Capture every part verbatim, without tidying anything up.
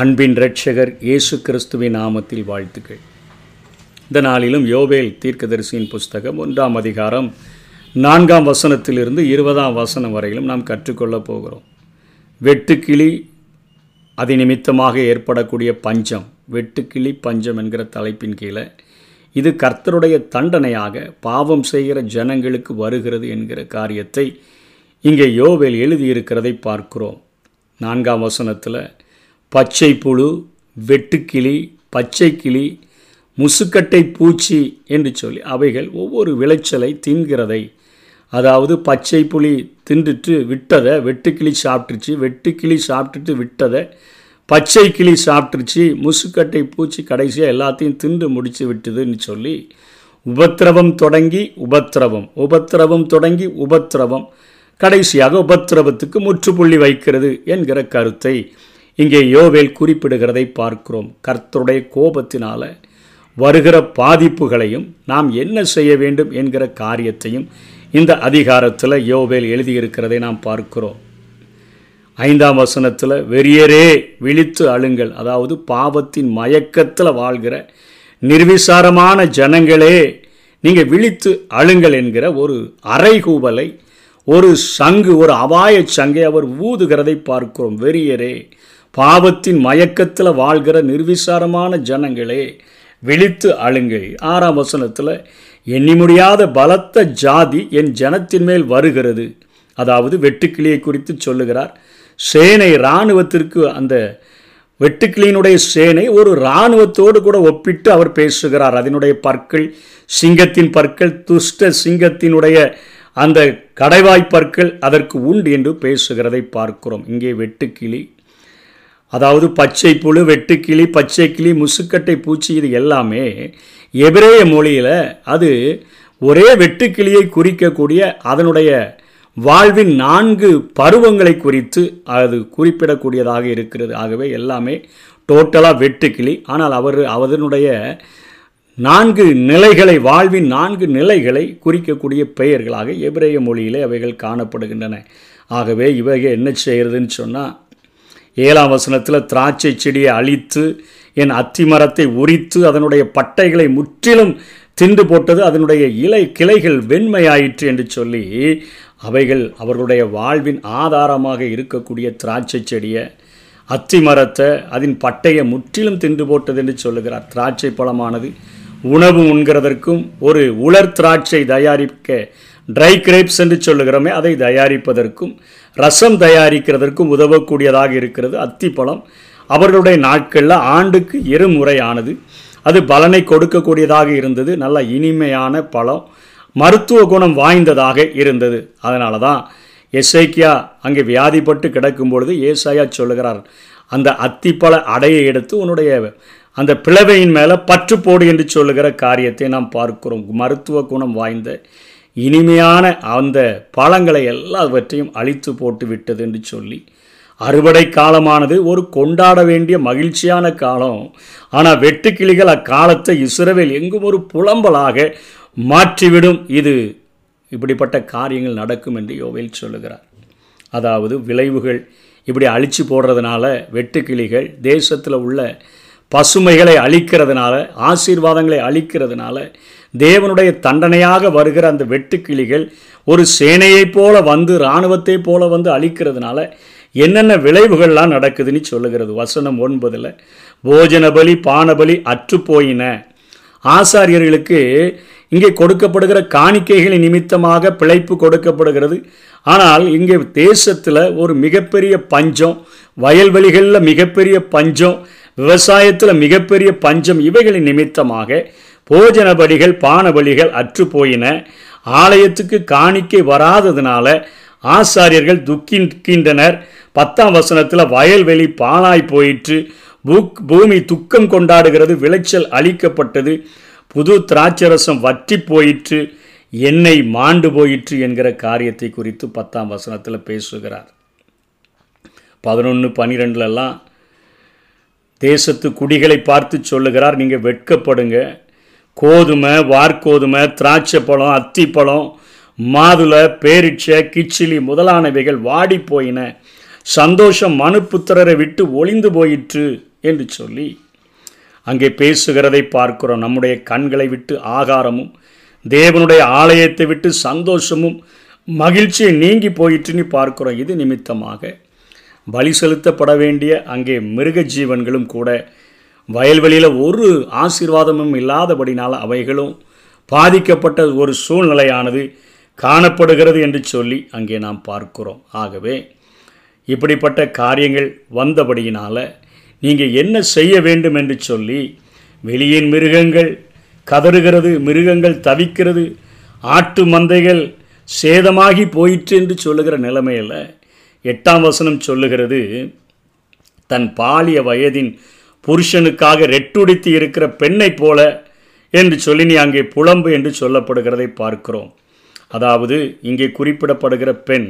அன்பின் இரட்சகர் இயேசு கிறிஸ்துவின் நாமத்தில் வாழ்த்துக்கள். இந்த நாளிலும் யோவேல் தீர்க்கதரிசியின் புஸ்தகம் ஒன்றாம் அதிகாரம் நான்காம் வசனத்திலிருந்து இருபதாம் வசனம் வரையிலும் நாம் கற்றுக்கொள்ளப் போகிறோம். வெட்டுக்கிளி அதி நிமித்தமாக ஏற்படக்கூடிய பஞ்சம், வெட்டுக்கிளி பஞ்சம் என்கிற தலைப்பின் கீழே இது கர்த்தருடைய தண்டனையாக பாவம் செய்கிற ஜனங்களுக்கு வருகிறது என்கிற காரியத்தை இங்கே யோவேல் எழுதியிருக்கிறதை பார்க்கிறோம். நான்காம் வசனத்தில் பச்சை புழு, வெட்டுக்கிளி, பச்சை கிளி, முசுக்கட்டை பூச்சி என்று சொல்லி அவைகள் ஒவ்வொரு விளைச்சலை தின்கிறதை, அதாவது பச்சை புளி தின்றுட்டு விட்டதை வெட்டுக்கிளி சாப்பிட்டுருச்சு, வெட்டுக்கிளி சாப்பிட்டுட்டு விட்டதை பச்சை கிளி சாப்பிட்டுருச்சு, முசுக்கட்டை பூச்சி கடைசியாக எல்லாத்தையும் தின்று முடித்து விட்டுதுன்னு சொல்லி உபத்திரவம் தொடங்கி உபத்திரவம் உபத்திரவம் தொடங்கி உபத்திரவம் கடைசியாக உபத்திரவத்துக்கு முற்றுப்புள்ளி வைக்கிறது என்கிற கருத்தை இங்கே யோவேல் குறிப்பிடுகிறதை பார்க்கிறோம். கர்த்தருடைய கோபத்தினால வருகிற பாதிப்புகளையும் நாம் என்ன செய்ய வேண்டும் என்கிற காரியத்தையும் இந்த அதிகாரத்தில் யோவேல் எழுதியிருக்கிறதை நாம் பார்க்கிறோம். ஐந்தாம் வசனத்தில் வெறியரே விழித்து அழுங்கள், அதாவது பாவத்தின் மயக்கத்தில் வாழ்கிற நிர்விசாரமான ஜனங்களே நீங்கள் விழித்து அழுங்கள் என்கிற ஒரு அறைகூவலை, ஒரு சங்கு, ஒரு அபாய சங்கை அவர் ஊதுகிறதை பார்க்கிறோம். வெறியரே, பாவத்தின் மயக்கத்தில் வாழ்கிற நிர்விசாரமான ஜனங்களே விழித்து அழுங்கள். ஆறாம் வசனத்தில் எண்ணி முடியாத பலத்த ஜாதி என் ஜனத்தின் மேல் வருகிறது, அதாவது வெட்டுக்கிளியை குறித்து சொல்லுகிறார். சேனை இராணுவத்திற்கு, அந்த வெட்டுக்கிளியினுடைய சேனை ஒரு இராணுவத்தோடு கூட ஒப்பிட்டு அவர் பேசுகிறார். அதனுடைய பற்கள் சிங்கத்தின் பற்கள், துஷ்ட சிங்கத்தினுடைய அந்த கடைவாய்ப்பற்கள் அதற்கு உண்டு என்று பேசுகிறதை பார்க்கிறோம். இங்கே வெட்டுக்கிளி, அதாவது பச்சை புழு, வெட்டுக்கிளி, பச்சை கிளி, முசுக்கட்டை பூச்சி இது எல்லாமே எபிரேய மொழியில் அது ஒரே வெட்டுக்கிளியை குறிக்கக்கூடிய அதனுடைய வாழ்வின் நான்கு பருவங்களை குறித்து அது குறிப்பிடக்கூடியதாக இருக்கிறது. ஆகவே எல்லாமே டோட்டலாக வெட்டுக்கிளி. ஆனால் அவர் அதனுடைய நான்கு நிலைகளை, வாழ்வின் நான்கு நிலைகளை குறிக்கக்கூடிய பெயர்களாக எபிரேய மொழியிலே அவைகள் காணப்படுகின்றன. ஆகவே இவைகள் என்ன செய்கிறதுன்னு சொன்னால், ஏழாம் வசனத்தில் திராட்சை செடியை அழித்து என் அத்தி மரத்தை உரித்து அதனுடைய பட்டைகளை முற்றிலும் தின்று போட்டது, அதனுடைய இலை கிளைகள் வெண்மையாயிற்று என்று சொல்லி அவைகள் அவர்களுடைய வாழ்வின் ஆதாரமாக இருக்கக்கூடிய திராட்சை செடியை, அத்தி மரத்தை, அதன் பட்டையை முற்றிலும் தின்று போட்டது என்று சொல்லுகிறார். திராட்சை பழமானது உணவு உண்கிறதற்கும், ஒரு உலர் திராட்சை தயாரிக்க ட்ரை கிரேப்ஸ் என்று சொல்லுகிறோமே அதை தயாரிப்பதற்கும், ரசம் தயாரிக்கிறதற்கும் உதவக்கூடியதாக இருக்கிறது. அத்திப்பழம் அவர்களுடைய நாட்களில் ஆண்டுக்கு இருமுறையானது, அது பலனை கொடுக்கக்கூடியதாக இருந்தது. நல்ல இனிமையான பழம், மருத்துவ குணம் வாய்ந்ததாக இருந்தது. அதனால தான் எசேக்கியா அங்கே வியாதிப்பட்டு கிடக்கும் பொழுது ஏசாயா சொல்லுகிறார், அந்த அத்திப்பழ அடையை எடுத்து உன்னுடைய அந்த பிளவையின் மேலே பற்று போடு என்று சொல்லுகிற காரியத்தை நாம் பார்க்கிறோம். மருத்துவ குணம் வாய்ந்த இனிமையான அந்த பழங்களை எல்லாவற்றையும் அழித்து போட்டு விட்டது என்று சொல்லி, அறுவடை காலமானது ஒரு கொண்டாட வேண்டிய மகிழ்ச்சியான காலம், ஆனால் வெட்டுக்கிளிகள் அக்காலத்தை இஸ்ரவேல் எங்கும் ஒரு புலம்பலாக மாற்றிவிடும், இது இப்படிப்பட்ட காரியங்கள் நடக்கும் என்று யோவேல் சொல்லுகிறார். அதாவது விளைவுகள் இப்படி அழித்து போடுறதுனால, வெட்டுக்கிளிகள் தேசத்தில் உள்ள பசுமைகளை அழிக்கிறதுனால, ஆசீர்வாதங்களை அழிக்கிறதுனால தேவனுடைய தண்டனையாக வருகிற அந்த வெட்டுக்கிளிகள் ஒரு சேனையைப் போல வந்து, இராணுவத்தைப் போல வந்து அழிக்கிறதுனால என்னென்ன விளைவுகள்லாம் நடக்குதுன்னு சொல்லுகிறது. வசனம் ஒன்பதில் போஜன பலி பானபலி அற்றுப்போயின. ஆசாரியர்களுக்கு இங்கே கொடுக்கப்படுகிற காணிக்கைகளின் நிமித்தமாக பிழைப்பு கொடுக்கப்படுகிறது. ஆனால் இங்கே தேசத்தில் ஒரு மிகப்பெரிய பஞ்சம், வயல்வெளிகளில் மிகப்பெரிய பஞ்சம், விவசாயத்தில் மிகப்பெரிய பஞ்சம், இவைகளின் நிமித்தமாக போஜன பலிகள் பானபலிகள் அற்று போயின. ஆலயத்துக்கு காணிக்கை வராததுனால ஆசாரியர்கள் துக்கிக்கின்றனர். பத்தாம் வசனத்தில் வயல்வெளி பானாய் போயிற்று, பூக் பூமி துக்கம் கொண்டாடுகிறது, விளைச்சல் அழிக்கப்பட்டது, புது திராட்சரசம் வற்றி போயிற்று, எண்ணெய் மாண்டு போயிற்று என்கிற காரியத்தை குறித்து பத்தாம் வசனத்தில் பேசுகிறார். பதினொன்று பன்னிரெண்டுலலாம் தேசத்து குடிகளை பார்த்து சொல்லுகிறார், நீங்கள் வெட்கப்படுங்க, கோதுமை, வார்கோதுமை, திராட்சை பழம், அத்திப்பழம், மாதுளை, பேரிச்சை, கிச்சிலி முதலானவைகள் வாடி போயின, சந்தோஷம் மனுப்புத்திரரை விட்டு ஒளிந்து போயிற்று, என்று சொல்லி அங்கே பேசுகிறதை பார்க்கிறோம். நம்முடைய கண்களை விட்டு ஆகாரமும் தேவனுடைய ஆலயத்தை விட்டு சந்தோஷமும் மகிழ்ச்சியும் நீங்கி போயிட்டுன்னு பார்க்கிறோம். இது நிமித்தமாக பலி செலுத்தப்பட வேண்டிய அங்கே மிருக ஜீவன்களும் கூட வயல்வெளியில் ஒரு ஆசீர்வாதமும் இல்லாதபடினால் அவைகளும் பாதிக்கப்பட்ட ஒரு சூழ்நிலையானது காணப்படுகிறது என்று சொல்லி அங்கே நாம் பார்க்கிறோம். ஆகவே இப்படிப்பட்ட காரியங்கள் வந்தபடியினால் நீங்கள் என்ன செய்ய வேண்டும் என்று சொல்லி, வெளியின் மிருகங்கள் கதறுகிறது, மிருகங்கள் தவிக்கிறது, ஆட்டு மந்தைகள் சேதமாகி போயிற்று என்று சொல்லுகிற நிலைமையில் எட்டாம் வசனம் சொல்லுகிறது, தன் பாலிய வயதின் புருஷனுக்காக ரெட்டுடித்து இருக்கிற பெண்ணை போல என்று சொல்லி நீ அங்கே புலம்பு என்று சொல்லப்படுகிறதை பார்க்கிறோம். அதாவது இங்கே குறிப்பிடப்படுகிற பெண்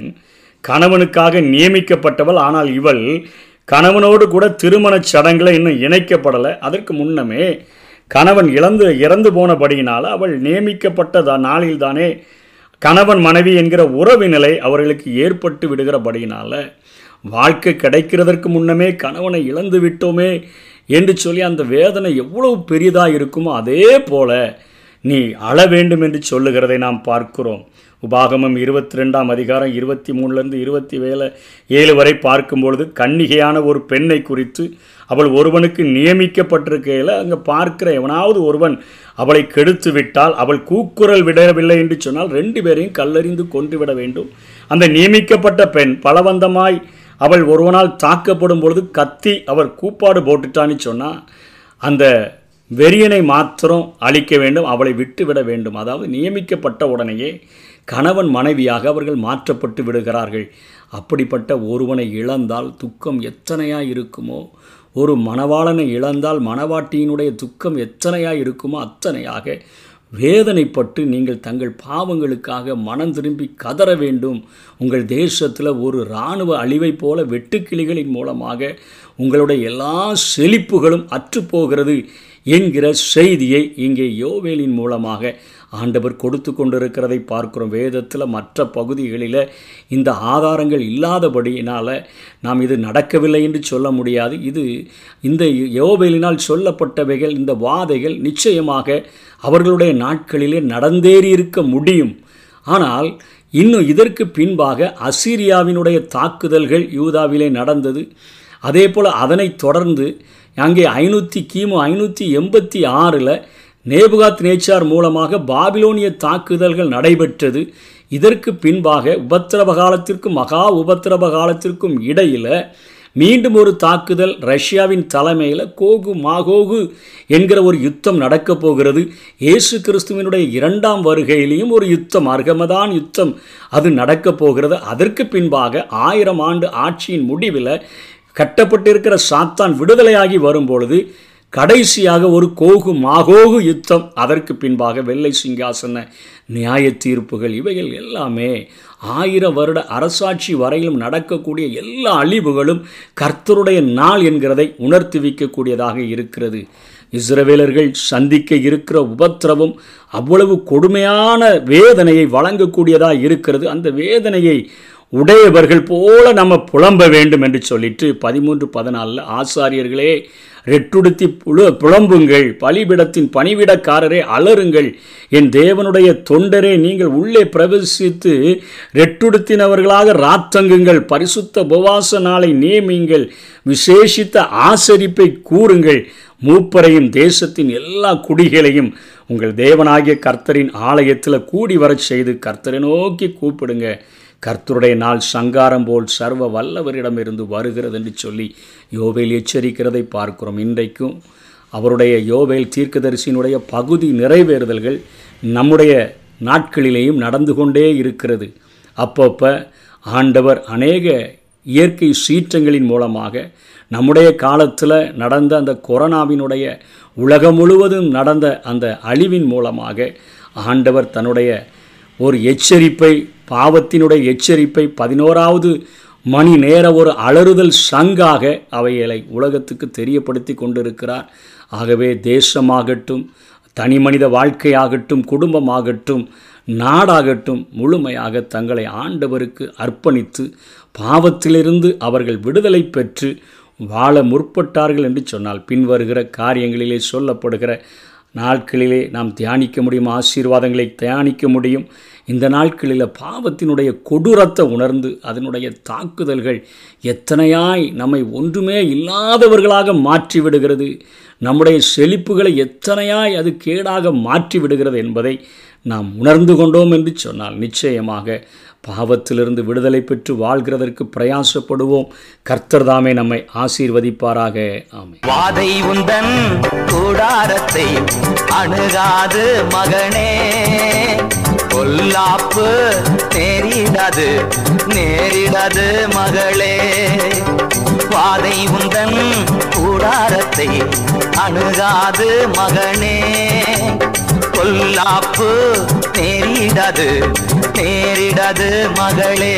கணவனுக்காக நியமிக்கப்பட்டவள். ஆனால் இவள் கணவனோடு கூட திருமணச் சடங்கில் இன்னும் இணைக்கப்படலை. அதற்கு முன்னமே கணவன் இழந்து இறந்து போனபடியினால் அவள் நியமிக்கப்பட்ட நாளில்தானே கணவன் மனைவி என்கிற உறவு நிலை அவர்களுக்கு ஏற்பட்டு விடுகிறபடியினால் வாழ்க்கை கிடைக்கிறதற்கு முன்னமே கணவனை இழந்து விட்டோமே என்று சொல்லி அந்த வேதனை எவ்வளவு பெரிதாக இருக்குமோ அதே போல நீ அழ வேண்டும் என்று சொல்லுகிறதை நாம் பார்க்கிறோம். உபாகமம் இருபத்தி ரெண்டாம் அதிகாரம் இருபத்தி மூணுலேருந்து இருபத்தி வேலை ஏழு வரை பார்க்கும்பொழுது கன்னிகையான ஒரு பெண்ணை குறித்து அவள் ஒருவனுக்கு நியமிக்கப்பட்டிருக்கையில் அங்கே பார்க்கிற எவனாவது ஒருவன் அவளை கெடுத்து விட்டால், அவள் கூக்குரல் விடவில்லை என்று சொன்னால் ரெண்டு பேரையும் கல்லறிந்து கொன்றுவிட வேண்டும். அந்த நியமிக்கப்பட்ட பெண் பலவந்தமாய் அவள் ஒருவனால் தாக்கப்படும் பொழுது கத்தி அவர் கூப்பாடு போட்டுட்டான்னு சொன்னால் அந்த வெறியனை மாத்திரம் அழிக்க வேண்டும், அவளை விட்டுவிட வேண்டும். அதாவது நியமிக்கப்பட்ட உடனேயே கணவன் மனைவியாக அவர்கள் மாற்றப்பட்டு விடுகிறார்கள். அப்படிப்பட்ட ஒருவனை இழந்தால் துக்கம் எத்தனையாக இருக்குமோ, ஒரு மணவாளனை இழந்தால் மணவாட்டியினுடைய துக்கம் எத்தனையாக இருக்குமோ அத்தனையாக வேதனைப்பட்டு நீங்கள் தங்கள் பாவங்களுக்காக மனம் திரும்பி கதற வேண்டும். உங்கள் தேசத்தில் ஒரு இராணுவ அழிவை போல வெட்டுக்கிளிகளின் மூலமாக உங்களுடைய எல்லா செழிப்புகளும் அற்றுப்போகிறது என்கிற செய்தியை இங்கே யோவேலின் மூலமாக ஆண்டவர் கொடுத்து கொண்டிருக்கிறதை பார்க்கிறோம். வேதத்தில் மற்ற பகுதிகளில் இந்த ஆதாரங்கள் இல்லாதபடியினால் நாம் இது நடக்கவில்லை என்று சொல்ல முடியாது. இது இந்த யோவேலினால் சொல்லப்பட்டவைகள், இந்த வாதைகள் நிச்சயமாக அவர்களுடைய நாட்களிலே நடந்தேறியிருக்க முடியும். ஆனால் இன்னும் இதற்கு பின்பாக அசீரியாவினுடைய தாக்குதல்கள் யூதாவிலே நடந்தது. அதே போல் அதனைத் தொடர்ந்து அங்கே ஐநூற்றி கிமு ஐநூற்றி எண்பத்தி ஆறில் நேபுகாத்நேச்சார் மூலமாக பாபிலோனிய தாக்குதல்கள் நடைபெற்றது. இதற்கு பின்பாக உபத்திரவ காலத்திற்கும் மகா உபத்திரவ காலத்திற்கும் இடையில் மீண்டும் ஒரு தாக்குதல் ரஷ்யாவின் தலைமையில் கோகு மாகோகு என்கிற ஒரு யுத்தம் நடக்கப் போகிறது. இயேசு கிறிஸ்துவினுடைய இரண்டாம் வருகையிலையும் ஒரு யுத்தம், அர்கமதான் யுத்தம், அது நடக்கப் போகிறது. அதற்கு பின்பாக ஆயிரம் ஆண்டு ஆட்சியின் முடிவில் கட்டப்பட்டிருக்கிற சாத்தான் விடுதலையாகி வரும்பொழுது கடைசியாக ஒரு கோகு மாகோகு யுத்தம், அதற்கு பின்பாக வெள்ளை சிங்காசன நியாய தீர்ப்புகள், இவைகள் எல்லாமே ஆயிரம் வருட அரசாட்சி வரையிலும் நடக்கக்கூடிய எல்லா அழிவுகளும் கர்த்தருடைய நாள் என்கிறதை உணர்த்தி வைக்கக்கூடியதாக இருக்கிறது. இஸ்ரவேலர்கள் சந்திக்க இருக்கிற உபத்திரவம் அவ்வளவு கொடுமையான வேதனையை வழங்கக்கூடியதாக இருக்கிறது. அந்த வேதனையை உடையவர்கள் போல நம்ம புலம்ப வேண்டும் என்று சொல்லிட்டு பதிமூன்று பதினாலில் ஆசாரியர்களே ரெட்டுடுத்தி புல புலம்புங்கள், பலிபிடத்தின் பணிவிடக்காரரே அலறுங்கள், என் தேவனுடைய தொண்டரே நீங்கள் உள்ளே பிரவேசித்து ரெட்டுடுத்தினவர்களாக ராத்தங்குங்கள், பரிசுத்த உபவாச நாளை நியமியுங்கள், விசேஷித்த ஆசரிப்பை கூறுங்கள், மூப்பரையும் தேசத்தின் எல்லா குடிகளையும் உங்கள் தேவனாகிய கர்த்தரின் ஆலயத்தில் கூடி வரச் செய்து கர்த்தரை நோக்கி கூப்பிடுங்க, கர்த்தருடைய நாள் சங்காரம் போல் சர்வ வல்லவரிடமிருந்து வருகிறது என்று சொல்லி யோவேல் எச்சரிக்கிறதை பார்க்கிறோம். இன்றைக்கும் அவருடைய யோவேல் தீர்க்கதரிசியினுடைய பகுதி நிறைவேறுதல்கள் நம்முடைய நாட்களிலேயும் நடந்து கொண்டே இருக்கிறது. அப்பப்போ ஆண்டவர் அநேக இயற்கை சீற்றங்களின் மூலமாக நம்முடைய காலத்தில் நடந்த அந்த கொரோனாவினுடைய உலகம் முழுவதும் நடந்த அந்த அழிவின் மூலமாக ஆண்டவர் தன்னுடைய ஒரு எச்சரிப்பை, பாவத்தினுடைய எச்சரிப்பை, பதினோராவது மணி நேர ஒரு அலறுதல் சங்காக அவைகளை உலகத்துக்கு தெரியப்படுத்தி கொண்டிருக்கிறார். ஆகவே தேசமாகட்டும், தனி மனித வாழ்க்கையாகட்டும், குடும்பமாகட்டும், நாடாகட்டும் முழுமையாக தங்களை ஆண்டவருக்கு அர்ப்பணித்து பாவத்திலிருந்து அவர்கள் விடுதலை பெற்று வாழ முற்பட்டார்கள் என்று சொன்னால் பின்வருகிற காரியங்களிலே சொல்லப்படுகிற நாட்களிலே நாம் தியானிக்க முடியும், ஆசீர்வாதங்களை தியானிக்க முடியும். இந்த நாட்களில் பாவத்தினுடைய கொடூரத்தை உணர்ந்து அதனுடைய தாக்குதல்கள் எத்தனையாய் நம்மை ஒன்றுமே இல்லாதவர்களாக மாற்றிவிடுகிறது, நம்முடைய செழிப்புகளை எத்தனையாய் அது கேடாக மாற்றிவிடுகிறது என்பதை நாம் உணர்ந்து கொண்டோம் என்று சொன்னால் நிச்சயமாக பாவத்திலிருந்து விடுதலை பெற்று வாழ்கிறதற்கு பிரயாசப்படுவோம். கர்த்தர் தாமே நம்மை ஆசீர்வதிப்பாராக. ஆமென். வாதை உந்தன் கூடாரத்தை அணுகாது மகனே, பொல்லாப்பு நேரிடாது நேரிடாது மகளே. வாதை உந்தன் கூடாரத்தை அணுகாது மகனே, பொல்லாப்பு நேரிடாது நேரிடாது மகளே.